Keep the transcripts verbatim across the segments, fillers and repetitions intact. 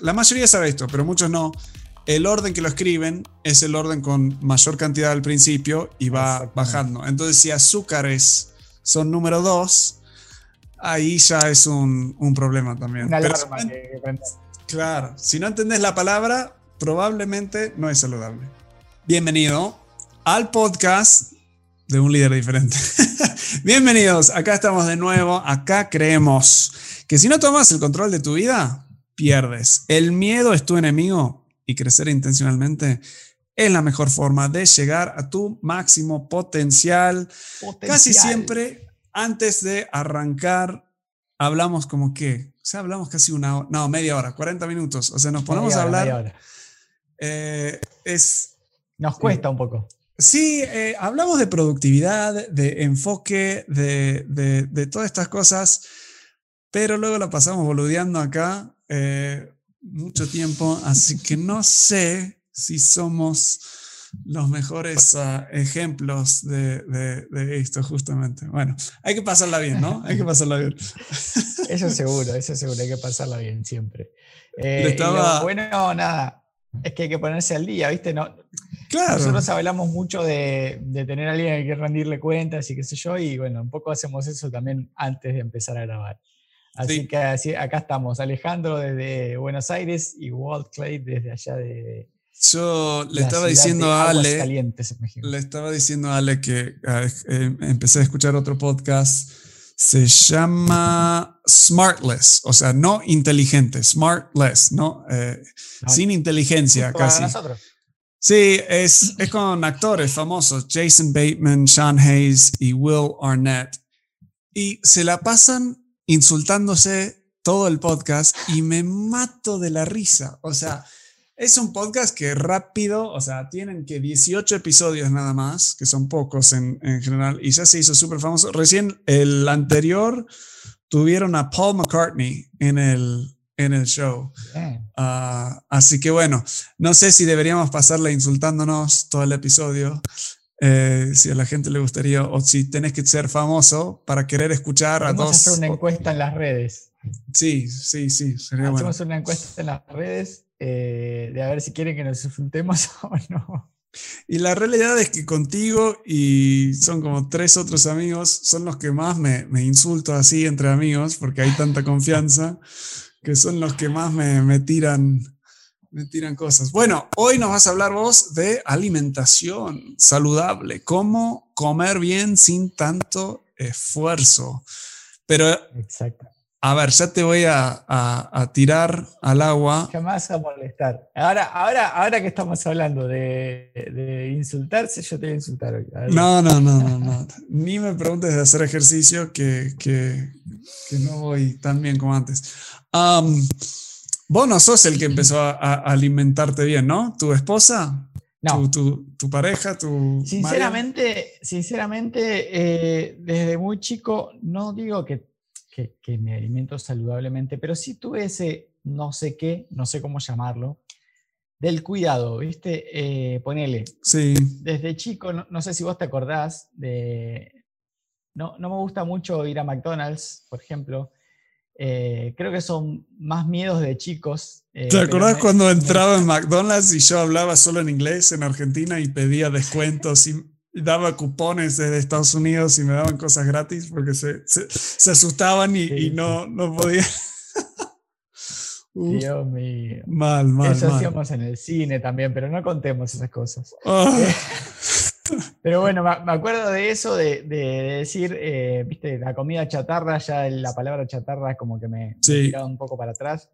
La mayoría sabe esto, pero muchos no. El orden que lo escriben es el orden con mayor cantidad al principio y va bajando. Entonces, si azúcares son número dos, ahí ya es un, un problema también. Una pero alarma si que prender. Claro, si no entendés la palabra, probablemente no es saludable. Bienvenido al podcast de un líder diferente. Bienvenidos, acá estamos de nuevo. Acá creemos que si no tomas el control de tu vida, pierdes. El miedo es tu enemigo y crecer intencionalmente es la mejor forma de llegar a tu máximo potencial. Potencial. Casi siempre, antes de arrancar, hablamos como que, o sea, hablamos casi una hora, no, media hora, cuarenta minutos. O sea, nos ponemos hora, a hablar. Eh, es, nos cuesta eh, un poco. Sí, eh, hablamos de productividad, de enfoque, de, de, de todas estas cosas, pero luego la pasamos boludeando acá eh, mucho tiempo, así que no sé si somos los mejores uh, ejemplos de, de, de esto justamente. Bueno, hay que pasarla bien, ¿no? Hay que pasarla bien. Eso seguro, eso seguro, hay que pasarla bien siempre. Eh, estaba... y lo bueno, nada. Es que hay que ponerse al día, ¿viste? No, claro. Nosotros hablamos mucho de, de tener a alguien que hay que rendirle cuentas y qué sé yo, y bueno, un poco hacemos eso también antes de empezar a grabar. Así sí. que así, acá estamos, Alejandro desde Buenos Aires y Walt Clay desde allá de... Yo le estaba diciendo a Ale, le estaba diciendo a Ale que eh, empecé a escuchar otro podcast, se llama Smartless, o sea, no inteligente, Smartless, ¿no? Eh, no sin inteligencia casi. Nosotros. Sí, es, es con actores famosos, Jason Bateman, Sean Hayes y Will Arnett. Y se la pasan insultándose todo el podcast y me mato de la risa. O sea, es un podcast que rápido, o sea, tienen que dieciocho episodios nada más, que son pocos en, en general, y ya se hizo súper famoso. Recién el anterior tuvieron a Paul McCartney en el, en el show. Uh, así que bueno, no sé si deberíamos pasarle insultándonos todo el episodio. Eh, si a la gente le gustaría, o si tenés que ser famoso para querer escuchar a dos. Vamos a hacer una encuesta en las redes. Sí, sí, sí. Sería bueno. Hacemos una encuesta en las redes eh, de a ver si quieren que nos insultemos o no. Y la realidad es que contigo y son como tres otros amigos son los que más me, me insulto así entre amigos, porque hay tanta confianza, que son los que más me, me tiran. Me tiran cosas. Bueno, hoy nos vas a hablar vos de alimentación saludable, cómo comer bien sin tanto esfuerzo. Pero, exacto. A ver, ya te voy a, a, a tirar al agua. Jamás a molestar. Ahora, ahora, ahora que estamos hablando de, de insultarse, yo te voy a insultar hoy. A no, no, no, no, no. Ni me preguntes de hacer ejercicio que, que, que no voy tan bien como antes. Um, Vos no sos el que empezó a, a alimentarte bien, ¿no? ¿Tu esposa? No. ¿Tu, tu, tu pareja? Tu sinceramente, marido? sinceramente eh, desde muy chico, no digo que, que, que me alimento saludablemente, pero sí tuve ese no sé qué, no sé cómo llamarlo, del cuidado, ¿viste? Eh, ponele. Sí. Desde chico, no, no sé si vos te acordás, de, no, no me gusta mucho ir a McDonald's, por ejemplo. Eh, creo que son más miedos de chicos. Eh, ¿Te acordás me, cuando me... entraba en McDonald's y yo hablaba solo en inglés en Argentina y pedía descuentos y daba cupones desde Estados Unidos y me daban cosas gratis porque se, se, se asustaban y, sí, y no, no podía? Uf, Dios mío. Mal, mal. Eso mal. Hacíamos en el cine también, pero no contemos esas cosas. Oh. Pero bueno, me acuerdo de eso, de, de decir, eh, viste, la comida chatarra, ya la palabra chatarra como que me, sí. me tiraba un poco para atrás.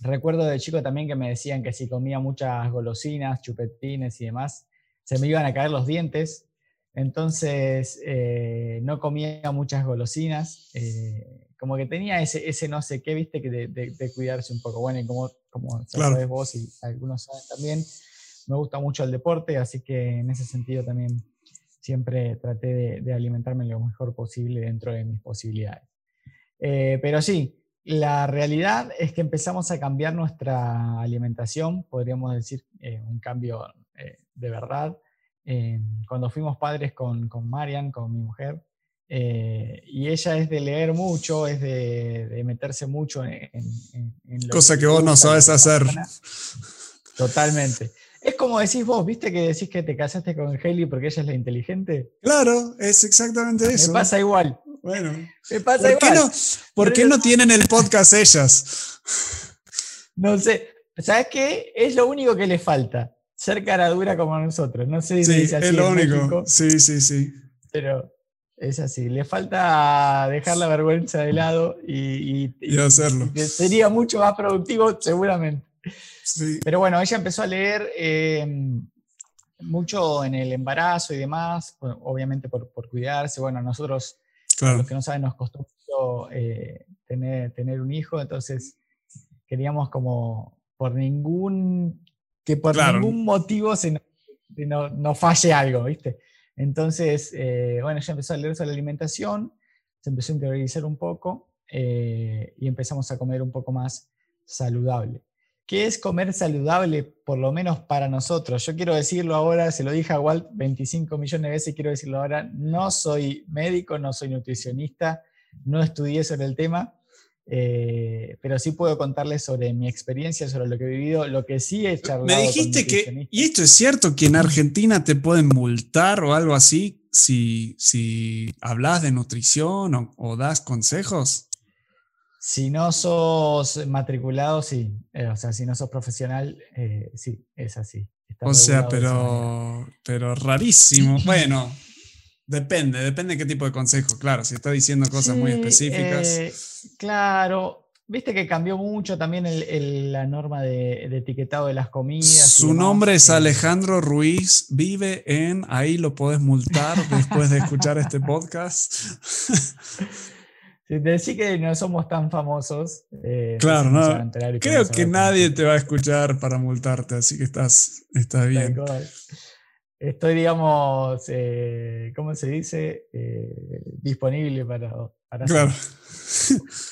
Recuerdo de chico también que me decían que si comía muchas golosinas, chupetines y demás, se me iban a caer los dientes. Entonces eh, no comía muchas golosinas, eh, como que tenía ese, ese no sé qué, viste, que de, de, de cuidarse un poco. Bueno, y como, como claro. sabés vos y algunos saben también, me gusta mucho el deporte, así que en ese sentido también siempre traté de, de alimentarme lo mejor posible dentro de mis posibilidades. Eh, pero sí, la realidad es que empezamos a cambiar nuestra alimentación, podríamos decir eh, un cambio eh, de verdad. Eh, cuando fuimos padres con, con Marian, con mi mujer, Eh, y ella es de leer mucho, es de, de meterse mucho en, en, en lo cosa que, que vos no sabes hacer. Totalmente. Es como decís vos, ¿viste que decís que te casaste con Hailey porque ella es la inteligente? Claro, es exactamente eso. Me pasa igual. Bueno, me pasa ¿por igual. Qué no, ¿Por qué no tienen el podcast ellas? No sé. ¿Sabes qué? Es lo único que le falta. Ser cara dura como nosotros. No sé si sí, dice así. Es lo único. México, sí, sí, sí. Pero es así. Le falta dejar la vergüenza de lado y, y, y, y hacerlo. Y sería mucho más productivo, seguramente. Sí. Pero bueno, ella empezó a leer eh, mucho en el embarazo y demás, obviamente por, por cuidarse. Bueno, nosotros, claro, los que no saben, nos costó mucho eh, tener, tener un hijo, entonces queríamos como por ningún, que por claro. ningún motivo se nos no, no falle algo, ¿viste? Entonces, eh, bueno, ella empezó a leer sobre la alimentación, se empezó a interiorizar un poco eh, y empezamos a comer un poco más saludable. ¿Qué es comer saludable, por lo menos para nosotros? Yo quiero decirlo ahora, se lo dije a Walt veinticinco millones de veces, quiero decirlo ahora, no soy médico, no soy nutricionista, no estudié sobre el tema, eh, pero sí puedo contarles sobre mi experiencia, sobre lo que he vivido, lo que sí he charlado. Me dijiste que, y esto es cierto, que en Argentina te pueden multar o algo así si, si hablas de nutrición o, o das consejos. Si no sos matriculado, sí. Eh, o sea, si no sos profesional, eh, sí, es así. Está o sea, pero, pero rarísimo. Bueno, depende, depende de qué tipo de consejo. Claro, si está diciendo cosas sí, muy específicas. Eh, claro, viste que cambió mucho también el, el, la norma de, de etiquetado de las comidas. Su nombre es Alejandro Ruiz, vive en, ahí lo podés multar después de escuchar este podcast. Si te decís que no somos tan famosos, eh, claro, no. Creo que nadie te va a escuchar para multarte, así que estás, estás bien. Estoy, digamos, eh, ¿cómo se dice? Eh, disponible para, para claro.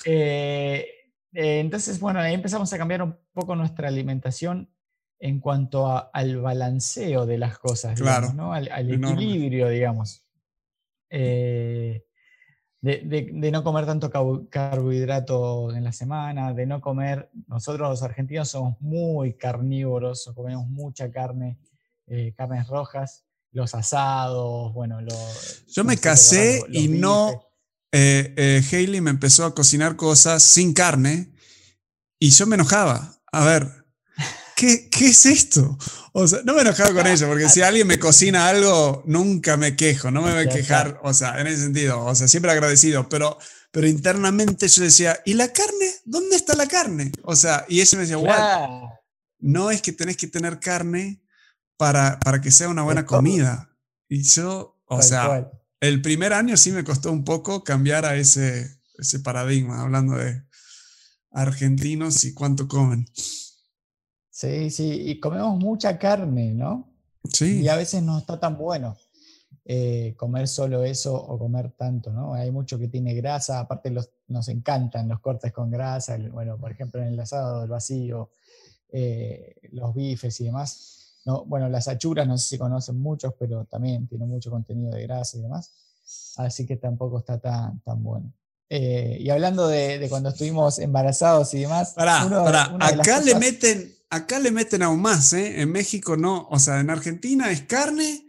eh, eh, entonces, bueno, ahí empezamos a cambiar un poco nuestra alimentación en cuanto a, al balanceo de las cosas, claro, digamos, ¿no? Al, al equilibrio, digamos. Eh, De, de, de no comer tanto carbohidrato en la semana, de no comer, nosotros los argentinos somos muy carnívoros, comemos mucha carne, eh, carnes rojas, los asados, bueno, los... Yo me casé los, los y no, eh, eh, Hailey me empezó a cocinar cosas sin carne y yo me enojaba, a ver, ¿qué, qué es esto? O sea, no me enojaba con ella, porque si alguien me cocina algo, nunca me quejo, no me voy a quejar, o sea, en ese sentido, o sea, siempre agradecido, pero, pero internamente yo decía, ¿y la carne? ¿Dónde está la carne? O sea, y ella me decía, claro, wow, no es que tenés que tener carne para, para que sea una buena comida. Y yo, o sea, el primer año sí me costó un poco cambiar a ese, ese paradigma, hablando de argentinos y cuánto comen. Sí, sí, y comemos mucha carne, ¿no? Sí. Y a veces no está tan bueno eh, comer solo eso o comer tanto, ¿no? Hay mucho que tiene grasa, aparte los, nos encantan los cortes con grasa, el, bueno, por ejemplo en el asado, el vacío, eh, los bifes y demás. No, bueno, las achuras no sé si conocen muchos, pero también tienen mucho contenido de grasa y demás, así que tampoco está tan, tan bueno. Eh, y hablando de, de cuando estuvimos embarazados y demás... Pará, uno, pará, una de las acá cosas, le meten... Acá le meten aún más, ¿eh? En México no, o sea, en Argentina es carne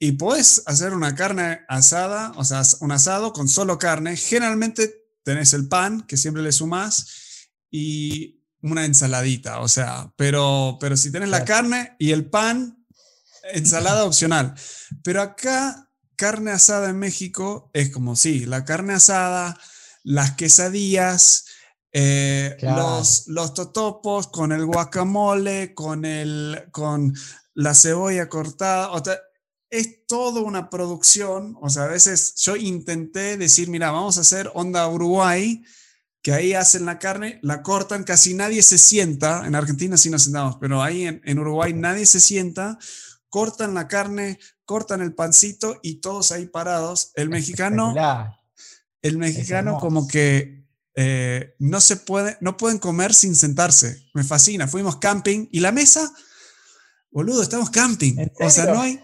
y podés hacer una carne asada, o sea, un asado con solo carne. Generalmente tenés el pan, que siempre le sumás, y una ensaladita, o sea, pero, pero si tenés la carne y el pan, ensalada opcional. Pero acá, carne asada en México es como, sí, la carne asada, las quesadillas... Eh, claro. los, los totopos con el guacamole, con, el, con la cebolla cortada, o sea, es toda una producción. O sea, a veces yo intenté decir, mira, vamos a hacer onda Uruguay, que ahí hacen la carne, la cortan, casi nadie se sienta, en Argentina sí nos sentamos, pero ahí en, en Uruguay nadie se sienta, cortan la carne, cortan el pancito y todos ahí parados. El mexicano, el mexicano como que Eh, no se puede, no pueden comer sin sentarse. Me fascina. Fuimos camping y la mesa, boludo, estamos camping. O sea, no hay,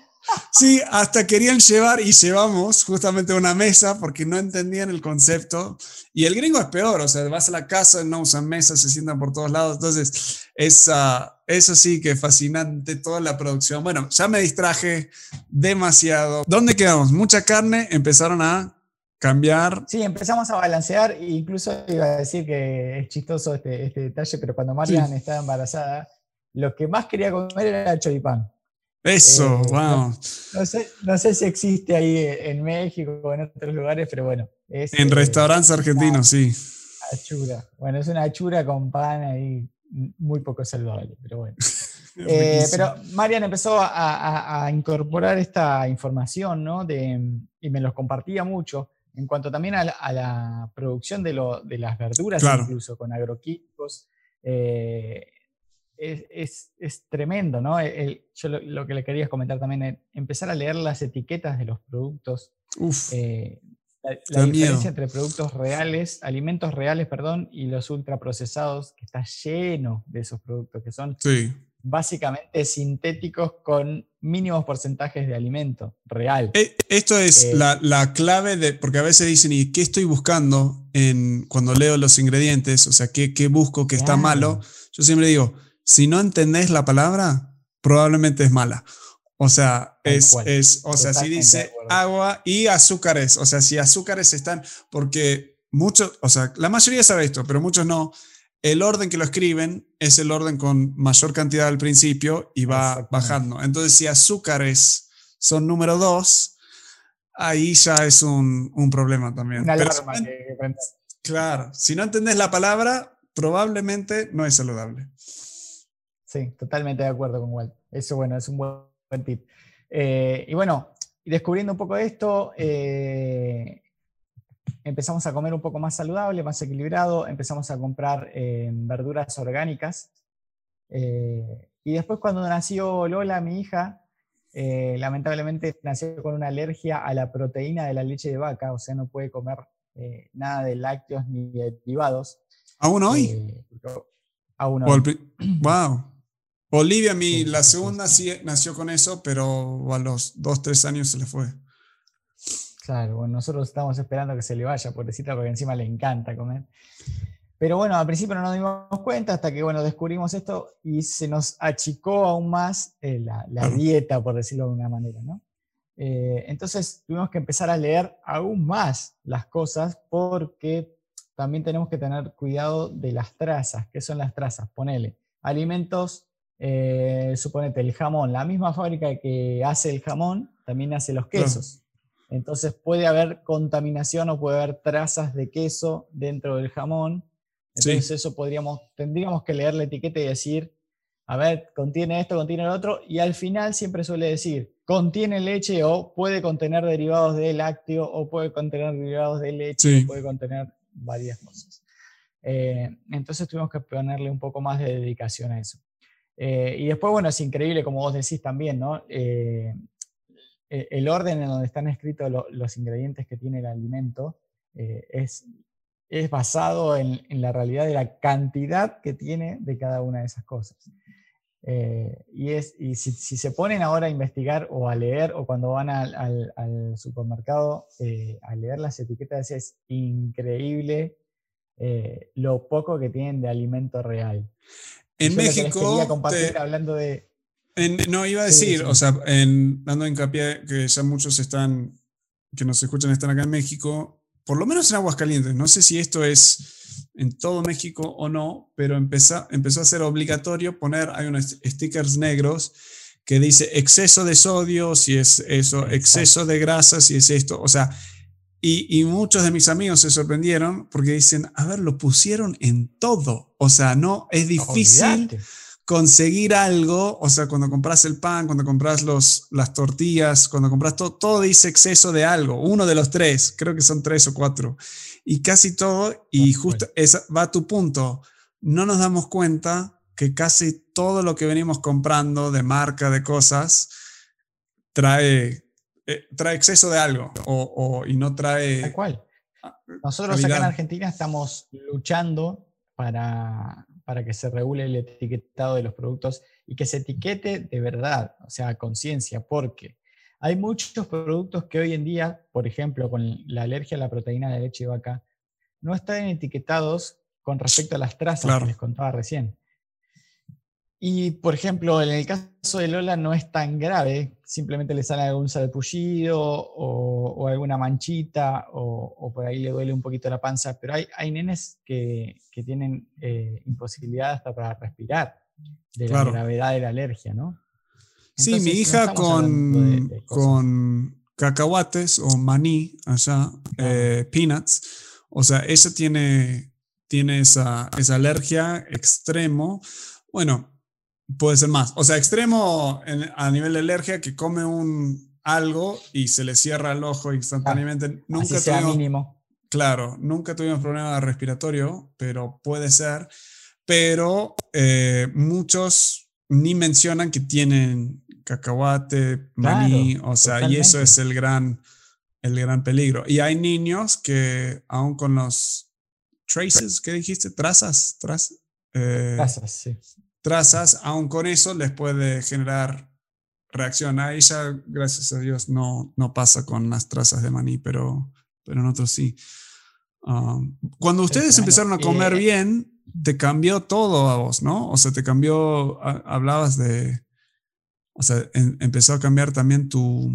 Sí, hasta querían llevar y llevamos justamente una mesa porque no entendían el concepto. Y el gringo es peor, o sea, vas a la casa, no usan mesas, se sientan por todos lados. Entonces, esa, eso sí que es fascinante, toda la producción. Bueno, ya me distraje demasiado. ¿Dónde quedamos? Mucha carne, empezaron a cambiar. Sí, empezamos a balancear, e incluso iba a decir que es chistoso este, este detalle, pero cuando Mariana sí. estaba embarazada, lo que más quería comer era choripán. Eso, eh, wow. No, no, sé, no sé si existe ahí en México o en otros lugares, pero bueno. Es, en eh, restaurantes argentinos, sí. Achura. Bueno, es una achura con pan ahí, muy poco saludable, pero bueno. Eh, pero Marian empezó a, a, a incorporar esta información, ¿no? De, y me los compartía mucho, en cuanto también a la, a la producción de, lo, de las verduras, claro. Incluso con agroquímicos. Eh, Es, es, es tremendo, ¿no? El, yo lo, lo que le quería comentar también es empezar a leer las etiquetas de los productos. Uf, eh, la la diferencia miedo. entre productos reales, alimentos reales, perdón, y los ultraprocesados, que está lleno de esos productos, que son sí. básicamente sintéticos con mínimos porcentajes de alimento real. Eh, esto es eh, la, la clave, de porque a veces dicen, ¿y qué estoy buscando en, cuando leo los ingredientes? O sea, ¿qué, qué busco que claro. está malo? Yo siempre digo, si no entendés la palabra, probablemente es mala. O sea, es, es, o sea, si dice agua y azúcares, o sea, si azúcares están, porque muchos, o sea, la mayoría sabe esto, pero muchos no. El orden que lo escriben es el orden con mayor cantidad al principio y va bajando. Entonces, si azúcares son número dos, ahí ya es un, un problema también. Una alarma que, que prender. Claro, si no entendés la palabra, probablemente no es saludable. Sí, totalmente de acuerdo con Walt. Eso, bueno, es un buen tip. Eh, y bueno, descubriendo un poco esto, eh, empezamos a comer un poco más saludable, más equilibrado, empezamos a comprar eh, verduras orgánicas. Eh, y después cuando nació Lola, mi hija, eh, lamentablemente nació con una alergia a la proteína de la leche de vaca, o sea, no puede comer eh, nada de lácteos ni derivados. ¿Aún hoy? Eh, aún hoy. ¡Wow! Olivia, mi, sí, la segunda sí nació con eso, pero a los dos, tres años se le fue. Claro, bueno, nosotros estamos esperando que se le vaya, pobrecita, porque encima le encanta comer. Pero bueno, al principio no nos dimos cuenta hasta que, bueno, descubrimos esto y se nos achicó aún más eh, la, la claro. dieta, por decirlo de una manera, ¿no? Eh, entonces tuvimos que empezar a leer aún más las cosas porque también tenemos que tener cuidado de las trazas. ¿Qué son las trazas? Ponele, alimentos... Eh, suponete, el jamón, la misma fábrica que hace el jamón también hace los quesos, claro. Entonces puede haber contaminación o puede haber trazas de queso dentro del jamón, entonces sí. eso podríamos, tendríamos que leer la etiqueta y decir, a ver, contiene esto, contiene lo otro, y al final siempre suele decir, contiene leche o puede contener derivados de lácteo o puede contener derivados de leche, sí. puede contener varias cosas. Eh, entonces tuvimos que ponerle un poco más de dedicación a eso. Eh, y después, bueno, es increíble, como vos decís también, ¿no? Eh, el orden en donde están escritos lo, los ingredientes que tiene el alimento eh, es, es basado en, en la realidad de la cantidad que tiene de cada una de esas cosas. Eh, y es, y si, si se ponen ahora a investigar o a leer, o cuando van al, al, al supermercado eh, a leer las etiquetas, es increíble eh, lo poco que tienen de alimento real. En Yo México, te, hablando de... En, no, iba a decir, sí, sí. o sea, en, dando hincapié que ya muchos están, que nos escuchan están acá en México, por lo menos en Aguascalientes, no sé si esto es en todo México o no, pero empezó, empezó a ser obligatorio poner, hay unos stickers negros que dice exceso de sodio, si es eso, Exacto. exceso de grasa, si es esto, o sea, y, y muchos de mis amigos se sorprendieron porque dicen, a ver, lo pusieron en todo. O sea, no, es difícil Olvidate. conseguir algo. O sea, cuando compras el pan, cuando compras los, las tortillas, cuando compras todo, todo dice exceso de algo. Uno de los tres, creo que son tres o cuatro. Y casi todo, y no, justo bueno. esa, va a tu punto. No nos damos cuenta que casi todo lo que venimos comprando de marca, de cosas, trae... trae exceso de algo o, o, y no trae... Tal cual. Nosotros calidad. acá en Argentina estamos luchando para, para que se regule el etiquetado de los productos y que se etiquete de verdad, o sea, a conciencia, porque Hay muchos productos que hoy en día, por ejemplo, con la alergia a la proteína de leche de vaca, no están etiquetados con respecto a las trazas, claro, que les contaba recién. Y, por ejemplo, en el caso de Lola no es tan grave, simplemente le sale algún sarpullido o, o alguna manchita o, o por ahí le duele un poquito la panza, pero hay, hay nenes que, que tienen eh, imposibilidad hasta para respirar de la, claro, gravedad de la alergia, ¿no? Entonces, sí, mi hija no con, de, de con cacahuates o maní, allá, eh, peanuts, o sea, ella tiene, tiene esa, esa alergia extremo, bueno, puede ser más. O sea, extremo en, a nivel de alergia, que come un algo y se le cierra el ojo instantáneamente. Ah, nunca así tuvimos, sea mínimo. Claro, nunca tuvimos problema respiratorio, pero puede ser. Pero eh, muchos ni mencionan que tienen cacahuate, maní, claro, o sea, totalmente. Y eso es el gran, el gran peligro. Y hay niños que aún con los traces, ¿qué dijiste? Trazas, trazas. Eh, trazas, sí. Trazas, aún con eso les puede generar reacción. A ella, gracias a Dios, no, no pasa con las trazas de maní, pero, pero en otros sí. Um, cuando ustedes claro, empezaron a comer eh, bien, te cambió todo a vos, ¿no? O sea, te cambió, a, hablabas de, o sea, en, empezó a cambiar también tu,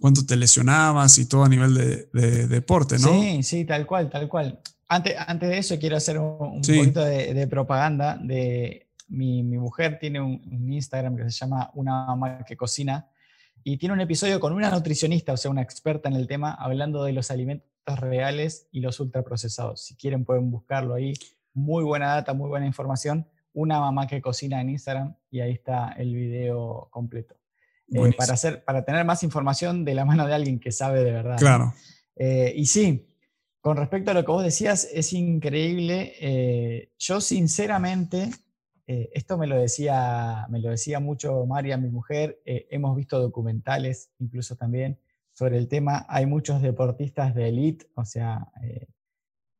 cuánto te lesionabas y todo a nivel de, de, de deporte, ¿no? Sí, sí, tal cual, tal cual. Antes, antes de eso quiero hacer un, un sí. poquito de, de propaganda. De, mi, mi mujer tiene un, un Instagram que se llama Una mamá que cocina y tiene un episodio con una nutricionista, o sea, una experta en el tema, hablando de los alimentos reales y los ultraprocesados. Si quieren pueden buscarlo ahí. Muy buena data, muy buena información. Una mamá que cocina en Instagram y ahí está el video completo. Eh, para, hacer, para tener más información de la mano de alguien que sabe de verdad. Claro. ¿No? Eh, y sí. Con respecto a lo que vos decías, es increíble. Eh, yo sinceramente, eh, esto me lo decía, me lo decía mucho María, mi mujer, eh, hemos visto documentales incluso también sobre el tema. Hay muchos deportistas de élite, o sea, eh,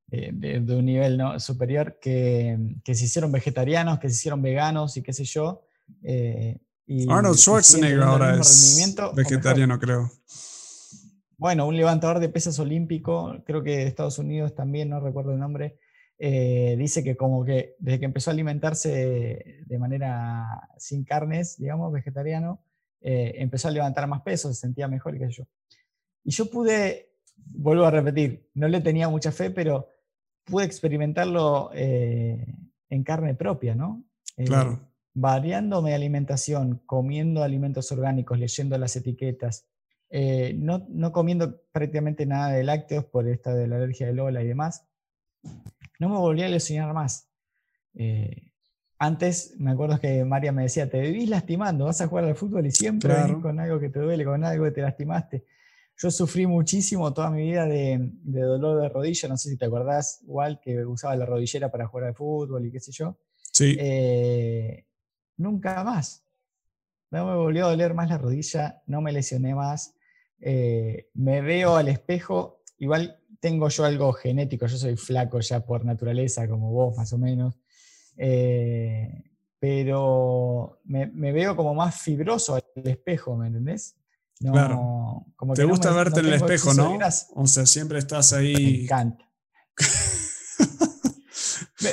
de, de, de un nivel, ¿no?, superior, que, que se hicieron vegetarianos, que se hicieron veganos y qué sé yo. Eh, y Arnold Schwarzenegger ahora es vegetariano, creo. Bueno, un levantador de pesas olímpico, creo que de Estados Unidos también, no recuerdo el nombre, eh, dice que como que desde que empezó a alimentarse de manera sin carnes, digamos, vegetariano, eh, empezó a levantar más peso, se sentía mejor que yo. Y yo pude, vuelvo a repetir, no le tenía mucha fe, pero pude experimentarlo eh, en carne propia, ¿no? Eh, claro. Variando mi alimentación, comiendo alimentos orgánicos, leyendo las etiquetas, Eh, no, no comiendo prácticamente nada de lácteos por esta de la alergia de Lola y demás, no me volví a lesionar más. Eh, antes me acuerdo que María me decía, te vivís lastimando, vas a jugar al fútbol y siempre claro. venís con algo que te duele, con algo que te lastimaste. Yo sufrí muchísimo toda mi vida de, de dolor de rodilla, no sé si te acordás, igual que usaba la rodillera para jugar al fútbol y qué sé yo. Sí. Eh, nunca más. No me volvió a doler más la rodilla, no me lesioné más. Eh, me veo al espejo, igual tengo yo algo genético, yo soy flaco ya por naturaleza, como vos más o menos, eh, pero me, me veo como más fibroso al espejo, ¿me entendés? No, claro. Como que te no gusta me, verte no en el espejo, ¿no? O sea, siempre estás ahí. Me encanta.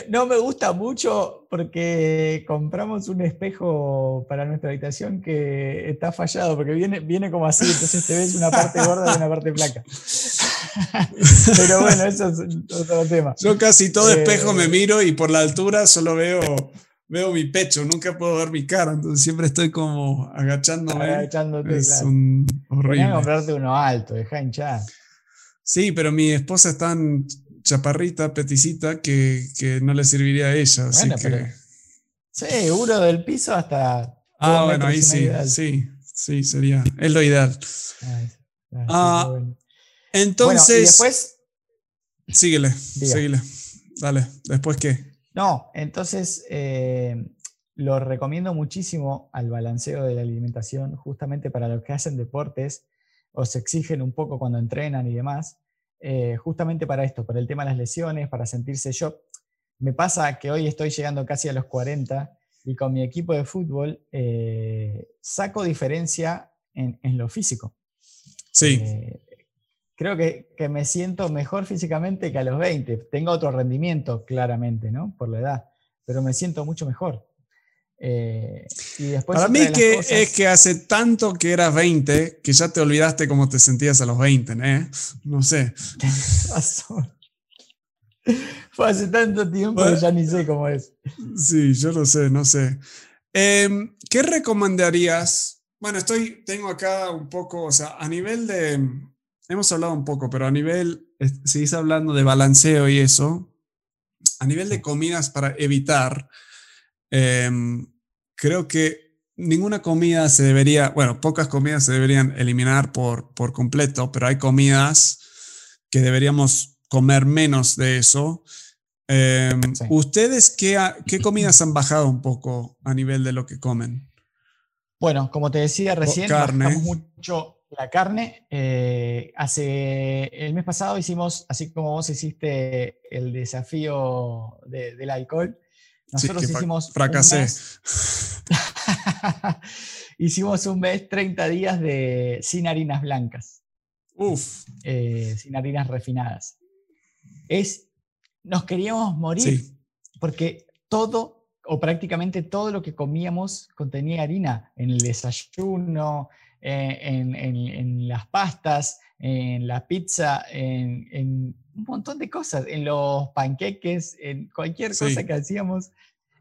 No me gusta mucho porque compramos un espejo para nuestra habitación que está fallado, porque viene, viene como así, entonces te ves una parte gorda y una parte flaca. Pero bueno, eso es otro tema. Yo casi todo eh, espejo me miro y por la altura solo veo, veo mi pecho, nunca puedo ver mi cara, entonces siempre estoy como agachándome. Agachándote, es claro. un horrible. Tenés que comprarte uno alto, dejá hinchar. Sí, pero mi esposa es tan chaparrita, peticita, que, que no le serviría a ella, así bueno, que... seguro sí, del piso hasta... Ah, bueno, ahí sí, sí, sí, sería, es lo ideal. Ay, ay, ah, bueno. Entonces... Bueno, y después... Síguele, diga. síguele, dale, ¿después qué? No, entonces eh, lo recomiendo muchísimo al balanceo de la alimentación, justamente para los que hacen deportes, o se exigen un poco cuando entrenan y demás, Eh, justamente para esto, para el tema de las lesiones, para sentirse yo. Me pasa que hoy estoy llegando casi a los cuarenta y con mi equipo de fútbol eh, saco diferencia en, en lo físico. Sí. Eh, creo que, que me siento mejor físicamente que a los veinte. Tengo otro rendimiento, claramente, ¿no? Por la edad. Pero me siento mucho mejor. Eh, y después Para mí que cosas... es que hace tanto que eras veinte que ya te olvidaste cómo te sentías a los veinte, ¿eh? No sé. Fue hace tanto tiempo bueno, que ya ni sé cómo es. Sí, yo lo sé, no sé. Eh, ¿Qué recomendarías? Bueno, estoy, tengo acá un poco, o sea, a nivel de... Hemos hablado un poco, pero a nivel... Seguís hablando de balanceo y eso... A nivel de comidas para evitar, eh, creo que ninguna comida se debería, bueno, pocas comidas se deberían eliminar por, por completo, pero hay comidas que deberíamos comer menos de eso. Eh, sí. ¿Ustedes qué, qué comidas han bajado un poco a nivel de lo que comen? Bueno, como te decía recién, carne. Bajamos mucho la carne. Eh, hace, el mes pasado hicimos, así como vos hiciste... el desafío de, del alcohol. Nosotros sí, hicimos fracasé. Un mes, hicimos un mes treinta días de, sin harinas blancas. Uf. Eh, sin harinas refinadas. Es, nos queríamos morir sí. porque todo o prácticamente todo lo que comíamos contenía harina en el desayuno, eh, en, en, en las pastas, en la pizza, en, en un montón de cosas, en los panqueques, en cualquier cosa sí. que hacíamos,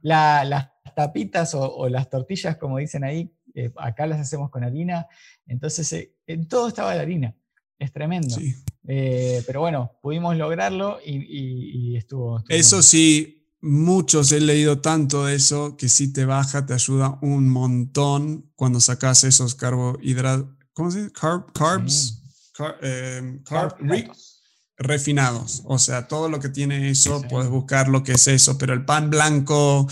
la, las tapitas o, o las tortillas, como dicen ahí, eh, acá las hacemos con harina, entonces eh, en todo estaba la harina, es tremendo. Sí. Eh, pero bueno, pudimos lograrlo y, y, y estuvo, estuvo... Eso bueno. sí, muchos he leído tanto de eso, que sí te baja, te ayuda un montón cuando sacas esos carbohidratos, ¿cómo se dice? Carb, carbs, sí. Car, eh, carb, carb refinados, o sea, todo lo que tiene eso, sí, sí. puedes buscar lo que es eso, pero el pan blanco,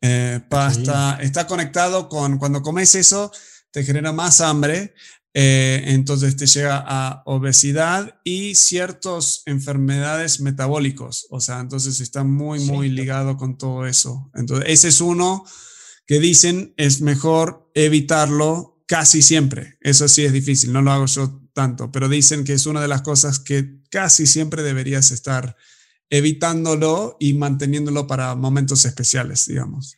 eh, pasta, sí. está conectado con, cuando comes eso, te genera más hambre, eh, entonces te llega a obesidad y ciertas enfermedades metabólicas, o sea, entonces está muy, sí, muy ligado con todo eso. Entonces, ese es uno que dicen es mejor evitarlo casi siempre, eso sí es difícil, no lo hago yo tanto, pero dicen que es una de las cosas que casi siempre deberías estar evitándolo y manteniéndolo para momentos especiales, digamos.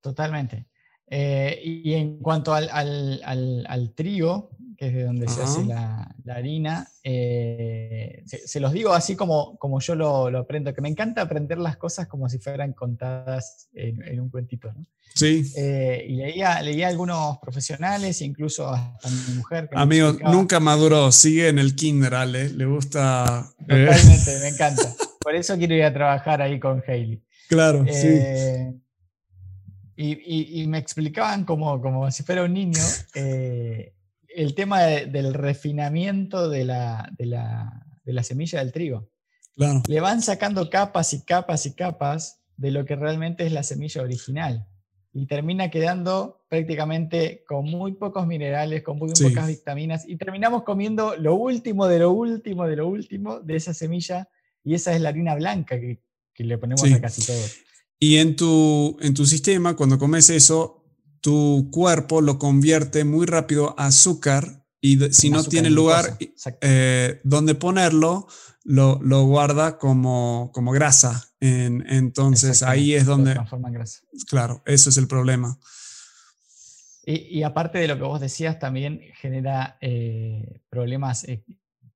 Totalmente. Eh, y en cuanto al, al, al, al trigo, que es de donde uh-huh. se hace la, la harina, eh, se, se los digo así como, como yo lo, lo aprendo, que me encanta aprender las cosas como si fueran contadas en, en un cuentito, ¿no? Sí. Eh, y leía, leía algunos profesionales, incluso hasta mi mujer. Que Amigo, nunca maduró, sigue en el kinder, Ale, le gusta... Totalmente, eh. me encanta. Por eso quiero ir a trabajar ahí con Hailey. Claro, eh, sí. Y, y, y me explicaban como, como si fuera un niño eh, el tema de, del refinamiento de la, de, la, de la semilla del trigo. Claro. Le van sacando capas y capas y capas de lo que realmente es la semilla original. Y termina quedando prácticamente con muy pocos minerales, con muy sí. pocas vitaminas, y terminamos comiendo lo último de lo último de lo último de esa semilla, y esa es la harina blanca que, que le ponemos sí. a casi todo. Y en tu, en tu sistema, cuando comes eso, tu cuerpo lo convierte muy rápido a azúcar, y de, si azúcar no tiene lugar eh, donde ponerlo, lo, lo guarda como, como grasa. En, entonces ahí es donde transforma en grasa. Claro, eso es el problema. Y, y aparte de lo que vos decías, también genera eh, problemas eh,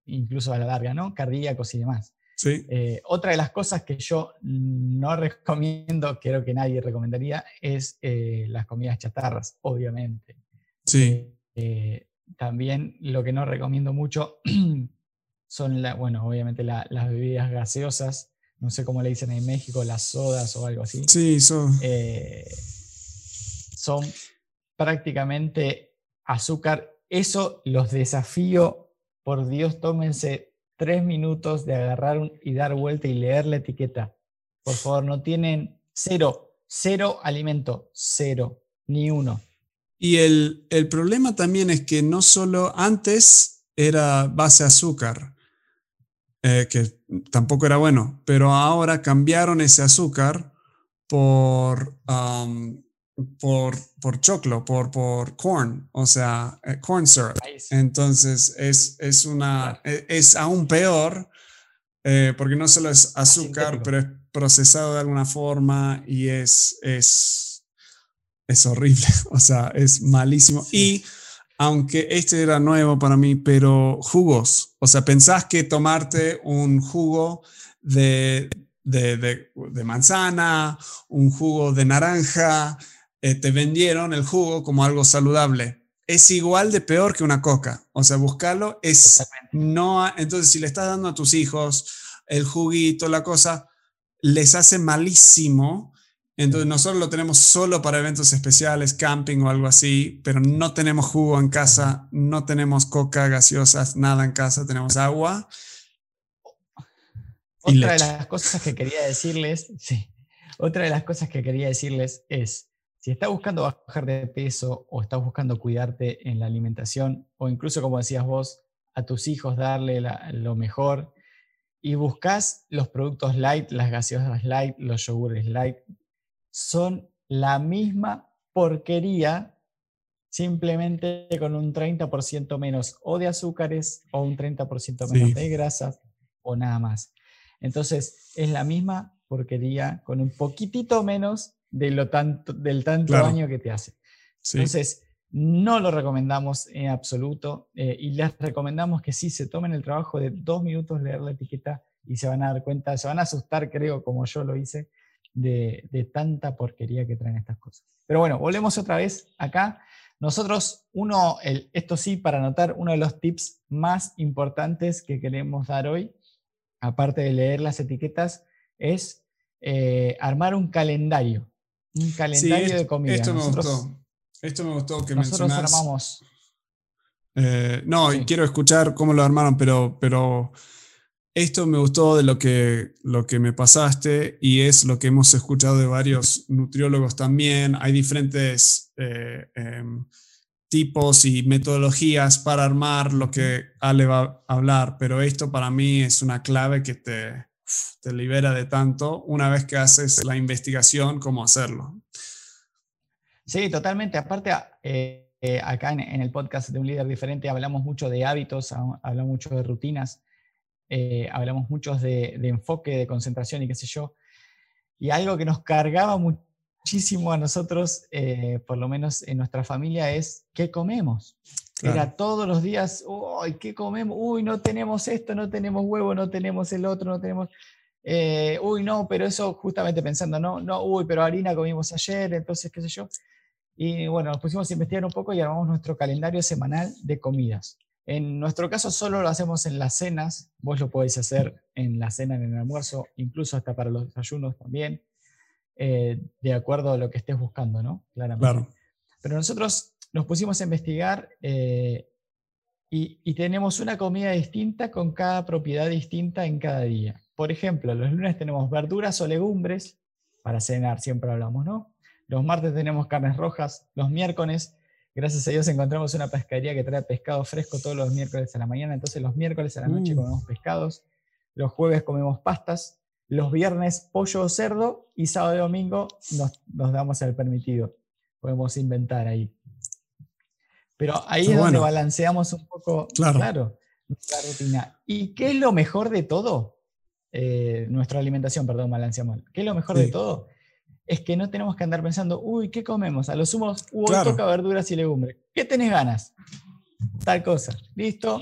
incluso a la larga, ¿no? Cardíacos y demás. Sí. Eh, otra de las cosas que yo no recomiendo, creo que nadie recomendaría, es eh, las comidas chatarras, obviamente. Sí. Eh, eh, también lo que no recomiendo mucho son, la, bueno, obviamente la, las bebidas gaseosas. No sé cómo le dicen en México, las sodas o algo así. Sí, son. Eh, son prácticamente azúcar. Eso los desafío, por Dios, tómense tres minutos de agarrar un, y dar vuelta y leer la etiqueta. Por favor, no tienen cero, cero alimento, cero, ni uno. Y el, el problema también es que no solo antes era base azúcar. Eh, que tampoco era bueno, pero ahora cambiaron ese azúcar por um, por, por choclo, por, por corn, o sea, eh, corn syrup. Entonces es, es una, es, es aún peor, eh, porque no solo es azúcar, pero es procesado de alguna forma y es, es, es horrible, o sea, es malísimo. Sí. Y aunque este era nuevo para mí, pero jugos, o sea, pensás que tomarte un jugo de, de, de, de manzana, un jugo de naranja, eh, te vendieron el jugo como algo saludable. Es igual de peor que una coca, o sea, buscarlo es no. Entonces, si le estás dando a tus hijos el juguito, la cosa, les hace malísimo. Entonces nosotros lo tenemos solo para eventos especiales, camping o algo así, pero no tenemos jugo en casa, no tenemos coca, gaseosas, nada en casa, tenemos agua. Y otra leche. De las cosas que quería decirles, sí, otra de las cosas que quería decirles es, si estás buscando bajar de peso o estás buscando cuidarte en la alimentación o incluso, como decías vos, a tus hijos darle la, lo mejor, y buscas los productos light, las gaseosas light, los yogures light, son la misma porquería, simplemente con un treinta por ciento menos o de azúcares o un treinta por ciento menos sí. de grasas o nada más. Entonces es la misma porquería con un poquitito menos de lo tanto, del tanto claro. daño que te hace. Sí. Entonces no lo recomendamos en absoluto, eh, y les recomendamos que sí se tomen el trabajo de dos minutos leer la etiqueta y se van a dar cuenta, se van a asustar, creo, como yo lo hice, de, de tanta porquería que traen estas cosas. Pero bueno, volvemos otra vez acá. Nosotros, uno, el, esto sí, para anotar, uno de los tips más importantes que queremos dar hoy, aparte de leer las etiquetas, es eh, armar un calendario, un calendario sí, de comida. Esto Nosotros, me gustó. Esto me gustó que Nosotros mencionás. Nosotros armamos. Eh, no, sí. quiero escuchar cómo lo armaron, pero, pero esto me gustó de lo que, lo que me pasaste y es lo que hemos escuchado de varios nutriólogos también. Hay diferentes eh, eh, tipos y metodologías para armar lo que Ale va a hablar, pero esto para mí es una clave que te, te libera de tanto una vez que haces la investigación, cómo hacerlo. Sí, totalmente. Aparte, eh, eh, acá en, en el podcast de Un Líder Diferente hablamos mucho de hábitos, hablamos mucho de rutinas, eh, hablamos mucho de, de enfoque, de concentración y qué sé yo. Y algo que nos cargaba muchísimo a nosotros, eh, por lo menos en nuestra familia, es ¿qué comemos? Claro. Era todos los días, uy, ¿qué comemos? Uy, no tenemos esto, no tenemos huevo, no tenemos el otro, no tenemos... Eh, uy, no, pero eso justamente pensando, no, no, uy, pero harina comimos ayer, entonces qué sé yo. Y bueno, nos pusimos a investigar un poco y armamos nuestro calendario semanal de comidas. En nuestro caso solo lo hacemos en las cenas, vos lo podés hacer en la cena, en el almuerzo, incluso hasta para los desayunos también, eh, de acuerdo a lo que estés buscando, ¿no? Claramente. Claro. Pero nosotros nos pusimos a investigar eh, y, y tenemos una comida distinta con cada propiedad distinta en cada día. Por ejemplo, los lunes tenemos verduras o legumbres, para cenar siempre hablamos, ¿no? Los martes tenemos carnes rojas, los miércoles, gracias a Dios encontramos una pescadería que trae pescado fresco todos los miércoles a la mañana, entonces los miércoles a la noche mm. comemos pescados, los jueves comemos pastas, los viernes pollo o cerdo, y sábado y domingo nos, nos damos el permitido, podemos inventar ahí. Pero ahí Pero es bueno. donde balanceamos un poco, claro, claro la rutina. ¿Y qué es lo mejor de todo? Eh, nuestra alimentación, perdón, balancea mal. ¿Qué es lo mejor sí. de todo? Es que no tenemos que andar pensando, uy, ¿qué comemos? A lo sumo, uy, claro. toca verduras y legumbres. ¿Qué tenés ganas? Tal cosa. ¿Listo?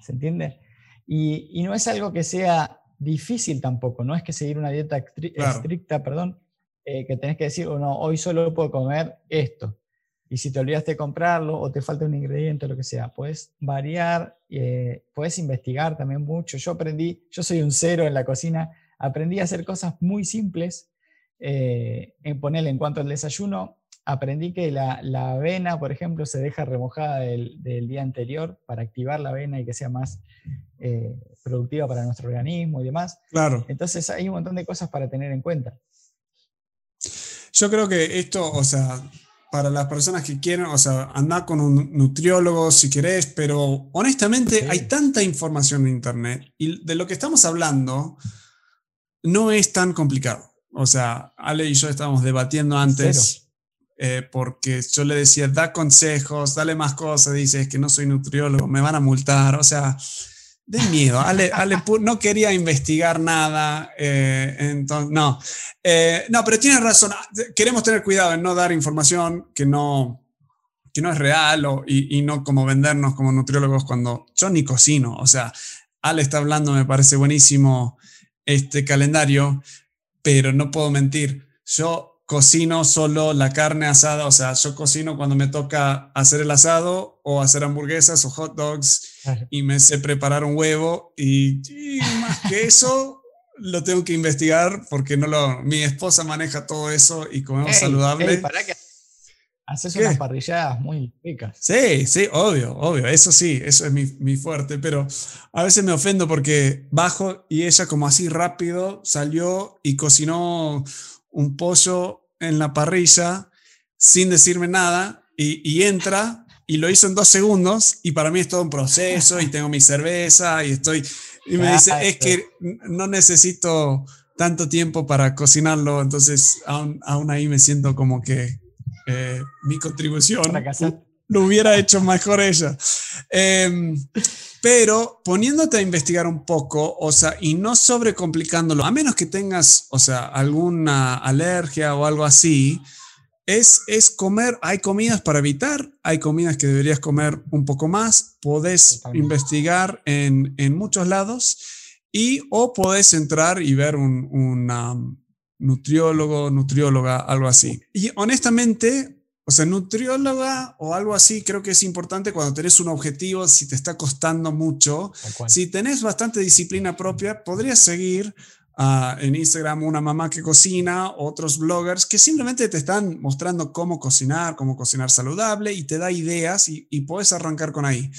¿Se entiende? Y, y no es algo que sea difícil tampoco, no es que seguir una dieta estri- claro. estricta, perdón, eh, que tenés que decir, oh, no, hoy solo puedo comer esto. Y si te olvidaste de comprarlo o te falta un ingrediente o lo que sea, puedes variar, eh, puedes investigar también mucho. Yo aprendí, yo soy un cero en la cocina, aprendí a hacer cosas muy simples. Eh, en ponerle en cuanto al desayuno, aprendí que la, la avena, por ejemplo, se deja remojada del, del día anterior para activar la avena y que sea más eh, productiva para nuestro organismo y demás. Claro. Entonces hay un montón de cosas para tener en cuenta. Yo creo que esto, o sea... para las personas que quieren, o sea, andar con un nutriólogo si querés, pero honestamente sí. hay tanta información en internet y de lo que estamos hablando no es tan complicado. O sea, Ale y yo estábamos debatiendo antes eh, porque yo le decía, da consejos, dale más cosas, dice, es que no soy nutriólogo, me van a multar, o sea, de miedo. Ale, Ale no quería investigar nada, eh, entonces, no. Eh, no, pero tienes razón, queremos tener cuidado en no dar información que no... que no es real o, y, y no como vendernos como nutriólogos cuando yo ni cocino. O sea, Ale está hablando, me parece buenísimo este calendario, pero no puedo mentir. Yo cocino solo la carne asada, o sea, yo cocino cuando me toca hacer el asado o hacer hamburguesas o hot dogs, claro. Y me sé preparar un huevo y, y más que eso lo tengo que investigar porque no lo, mi esposa maneja todo eso y comemos hey, saludable. Hey, para que haces ¿Qué? Unas parrilladas muy ricas. Sí, sí, obvio, obvio. Eso sí, eso es mi, mi fuerte. Pero a veces me ofendo porque bajo y ella como así rápido salió y cocinó un pollo en la parrilla sin decirme nada y, y entra y lo hizo en dos segundos y para mí es todo un proceso y tengo mi cerveza y estoy... Y me dice, es que no necesito tanto tiempo para cocinarlo. Entonces aún, aún ahí me siento como que... Eh, mi contribución lo hubiera hecho mejor ella, eh, pero poniéndote a investigar un poco, o sea, y no sobrecomplicándolo, a menos que tengas, o sea, alguna alergia o algo así, es, es comer, hay comidas para evitar, hay comidas que deberías comer un poco más, podés investigar en, en muchos lados y o podés entrar y ver un, una nutriólogo, nutrióloga, algo así. Y honestamente, o sea, nutrióloga o algo así, creo que es importante cuando tenés un objetivo, si te está costando mucho. Si tenés bastante disciplina propia, podrías seguir uh, en Instagram Una Mamá que Cocina, otros bloggers que simplemente te están mostrando cómo cocinar, cómo cocinar saludable y te da ideas y, y podés arrancar con ahí.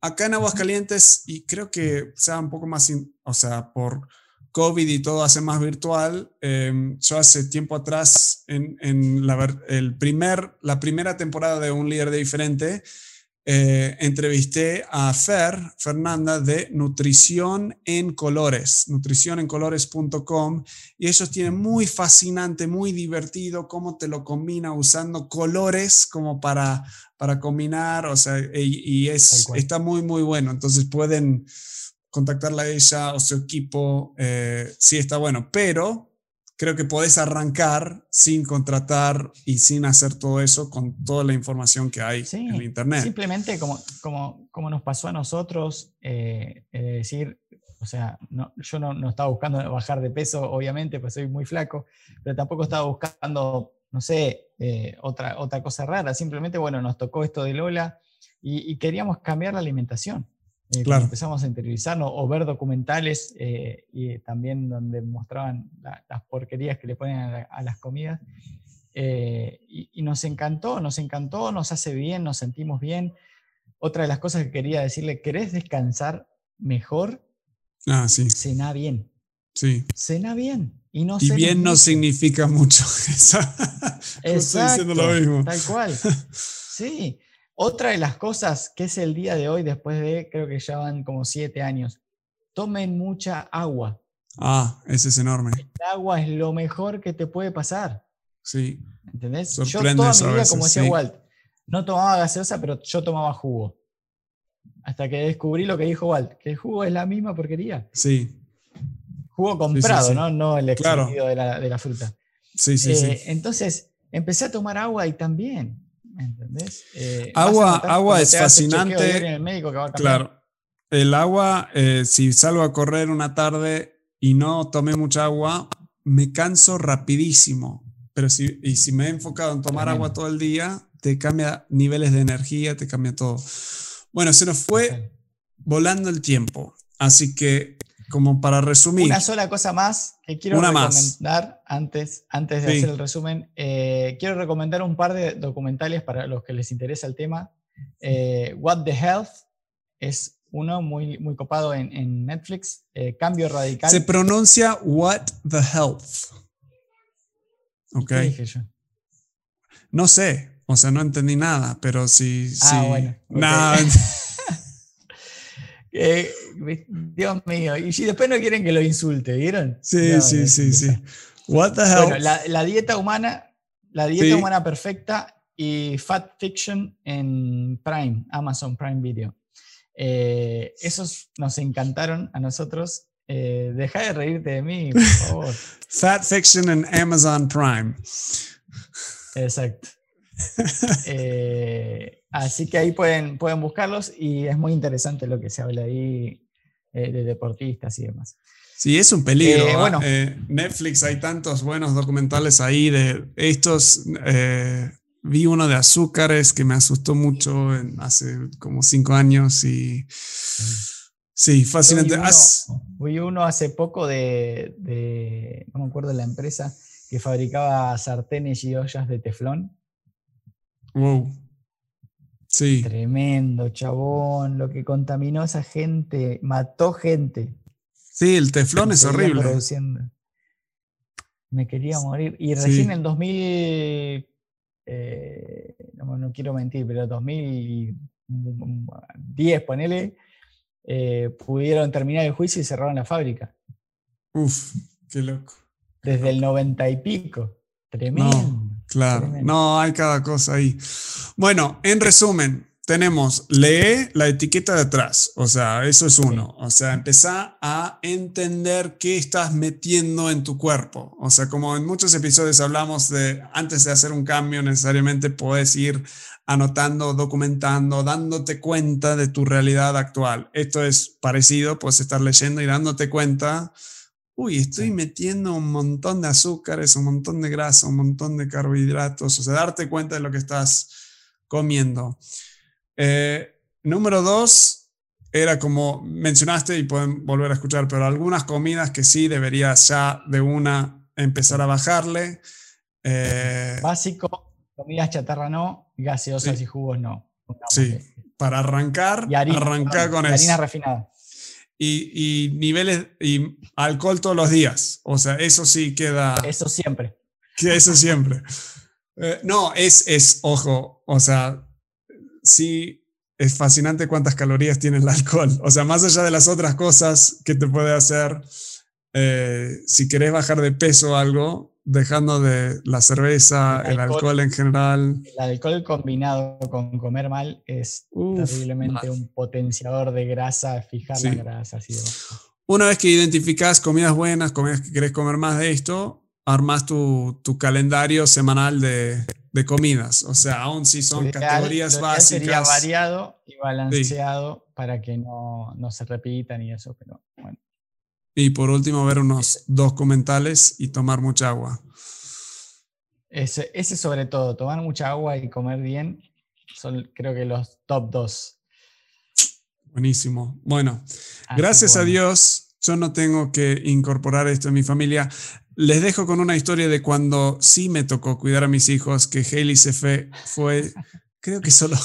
Acá en Aguascalientes, y creo que sea un poco más, in, o sea, por... COVID y todo hace más virtual. Eh, yo hace tiempo atrás, en, en la, el primer, la primera temporada de Un Líder de Diferente, eh, entrevisté a Fer, Fernanda, de Nutrición en Colores, nutrición en colores punto com, y ellos tienen muy fascinante, muy divertido cómo te lo combina usando colores como para, para combinar, o sea, y, y es, está muy, muy bueno. Entonces pueden... contactarla a ella o su equipo, eh, sí está bueno, pero creo que podés arrancar sin contratar y sin hacer todo eso con toda la información que hay sí, en internet. Simplemente como, como, como nos pasó a nosotros, eh, es decir, o sea, no, yo no, no estaba buscando bajar de peso, obviamente, pues soy muy flaco, pero tampoco estaba buscando, no sé, eh, otra, otra cosa rara, simplemente, bueno, nos tocó esto de Lola y, y queríamos cambiar la alimentación. Eh, claro. Empezamos a interiorizarnos o ver documentales eh, y también donde mostraban la, las porquerías que le ponen a, la, a las comidas eh, y, y nos encantó, nos encantó, nos hace bien, nos sentimos bien. Otra de las cosas que quería decirle, ¿querés descansar mejor? Ah, sí. Cená bien. Sí. Cená bien. Y, no y bien no significa mucho. Exacto, lo mismo. Tal cual. Sí. Otra de las cosas que es el día de hoy, después de, creo que ya van como siete años, tomen mucha agua. Ah, ese es enorme. El agua es lo mejor que te puede pasar. Sí. ¿Entendés? Sorprende yo toda mi vida, veces, como decía sí. Walt, no tomaba gaseosa, pero yo tomaba jugo. Hasta que descubrí lo que dijo Walt, que el jugo es la misma porquería. Sí. Jugo comprado, sí, sí, sí. ¿no? No el extraído claro. de, la, de la fruta. Sí, sí, eh, sí. Entonces, empecé a tomar agua y también... ¿Entendés? Eh, agua agua es fascinante. El claro. El agua, eh, si salgo a correr una tarde y no tomé mucha agua, me canso rapidísimo. Pero si, y si me he enfocado en tomar Tremendo. Agua todo el día, te cambia niveles de energía, te cambia todo. Bueno, se nos fue okay. volando el tiempo. Así que, como para resumir. Una sola cosa más que quiero una recomendar más. antes, antes de sí. hacer el resumen. Eh, quiero recomendar un par de documentales para los que les interesa el tema. Eh, What the Health es uno muy, muy copado en, en Netflix. Eh, Cambio Radical. Se pronuncia What the Health. Ok. ¿Qué dije yo? No sé, o sea, no entendí nada, pero si... si ah, bueno. Okay. Nada. Eh, Dios mío, y después no quieren que lo insulte, ¿vieron? Sí, no, sí, no, sí, no. sí. What the hell? Bueno, la, la dieta humana La dieta sí. humana perfecta y Fat Fiction en Prime, Amazon Prime Video. Eh, esos nos encantaron a nosotros. Eh, deja de reírte de mí, por favor. Fat Fiction en Amazon Prime. Exacto. Eh, así que ahí pueden, pueden buscarlos y es muy interesante lo que se habla ahí eh, de deportistas y demás. Sí, es un peligro. Eh, bueno. eh, Netflix, hay tantos buenos documentales ahí de estos. Eh, vi uno de azúcares que me asustó mucho en, hace como cinco años y sí, fascinante. Vi uno, uno hace poco de, de, no me acuerdo de la empresa, que fabricaba sartenes y ollas de teflón. Wow. Sí. Tremendo, chabón. Lo que contaminó a esa gente, mató gente. Sí, el teflón es horrible. Produciendo. Me quería morir. Y recién sí. en dos mil... Eh, no, no quiero mentir, pero dos mil diez, ponele, eh, pudieron terminar el juicio y cerraron la fábrica. Uf, qué loco. Qué Desde loco. el noventa y pico. Tremendo. No, claro, tremendo. No, hay cada cosa ahí. Bueno, en resumen, tenemos, lee la etiqueta de atrás, o sea, eso es uno. O sea, empezá a entender qué estás metiendo en tu cuerpo. O sea, como en muchos episodios hablamos de, antes de hacer un cambio necesariamente podés ir anotando, documentando, dándote cuenta de tu realidad actual. Esto es parecido, puedes estar leyendo y dándote cuenta, uy, estoy metiendo un montón de azúcares, un montón de grasa, un montón de carbohidratos. O sea, darte cuenta de lo que estás comiendo. Eh, número dos, era como mencionaste y pueden volver a escuchar, pero algunas comidas que sí deberías ya de una empezar a bajarle. Eh, Básico, comidas chatarra no, gaseosas sí. y jugos no. Sí, para arrancar, y harina, arrancar con eso. Harina refinada. Y, y niveles, y alcohol todos los días. O sea, eso sí queda. Eso siempre. Que eso siempre. Eh, no, es, es, ojo, o sea. Sí, es fascinante cuántas calorías tiene el alcohol. O sea, más allá de las otras cosas que te puede hacer, eh, si querés bajar de peso o algo, dejando de la cerveza, el alcohol, el alcohol en general. El alcohol combinado con comer mal es Uf, terriblemente mal. un potenciador de grasa, fijar sí. la grasa. Así de Una vez que identificás comidas buenas, comidas que querés comer más de esto, armás tu, tu calendario semanal de... de comidas, o sea, aún si son ideal, categorías básicas. Sería variado y balanceado sí. para que no, no se repitan y eso, pero bueno. Y por último, ver unos documentales y tomar mucha agua. Ese, ese sobre todo, tomar mucha agua y comer bien, son creo que los top dos. Buenísimo. Bueno, ah, gracias bueno. a Dios, yo no tengo que incorporar esto en mi familia. Les dejo con una historia de cuando sí me tocó cuidar a mis hijos, que Hailey se fue, fue creo que solo,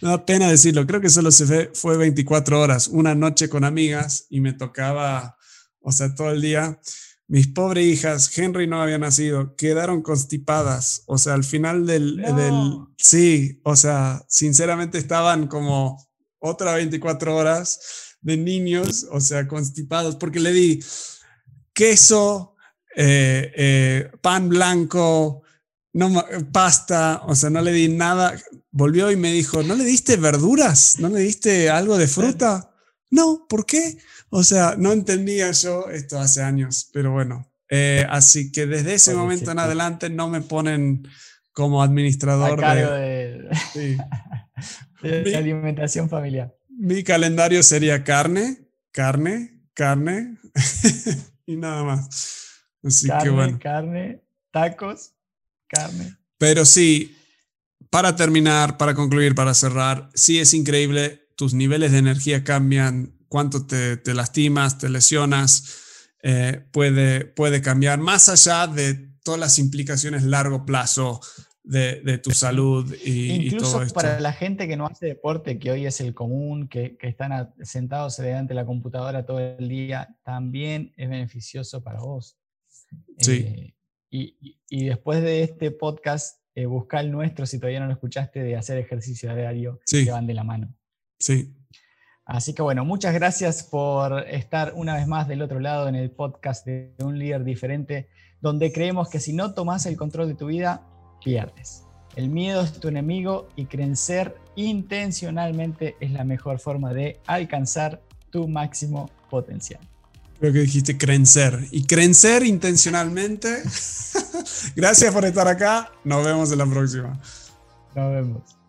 me da pena decirlo, creo que solo se fue, fue veinticuatro horas, una noche con amigas y me tocaba, o sea, todo el día. Mis pobres hijas, Henry no había nacido, quedaron constipadas, o sea, al final del, no. del sí, o sea, sinceramente estaban como otra veinticuatro horas de niños, o sea, constipados, porque le di queso, Eh, eh, pan blanco, no, pasta, o sea, no le di nada. Volvió y me dijo, ¿no le diste verduras? ¿No le diste algo de fruta? No, ¿por qué? O sea, no entendía yo esto hace años, pero bueno. Eh, así que desde ese Oye, momento chico. en adelante no me ponen como administrador. A cargo de, de, sí. de mi, alimentación familiar. Mi calendario sería carne, carne, carne y nada más. Así carne, que bueno. carne, tacos, carne. Pero sí, para terminar, para concluir, para cerrar, sí es increíble, tus niveles de energía cambian, cuánto te, te lastimas, te lesionas, eh, puede, puede cambiar, más allá de todas las implicaciones a largo plazo de, de tu salud y, Incluso y todo esto. Para la gente que no hace deporte, que hoy es el común, que, que están sentados delante de la computadora todo el día, también es beneficioso para vos. Sí. Eh, y, y después de este podcast, eh, busca el nuestro si todavía no lo escuchaste, de hacer ejercicio diario, sí. que van de la mano. Sí. Así que bueno, muchas gracias por estar una vez más del otro lado en el podcast de Un Líder Diferente, donde creemos que si no tomás el control de tu vida, pierdes. El miedo es tu enemigo y crecer intencionalmente es la mejor forma de alcanzar tu máximo potencial. Creo que dijiste crecer y crecer intencionalmente. Gracias por estar acá. Nos vemos en la próxima. Nos vemos.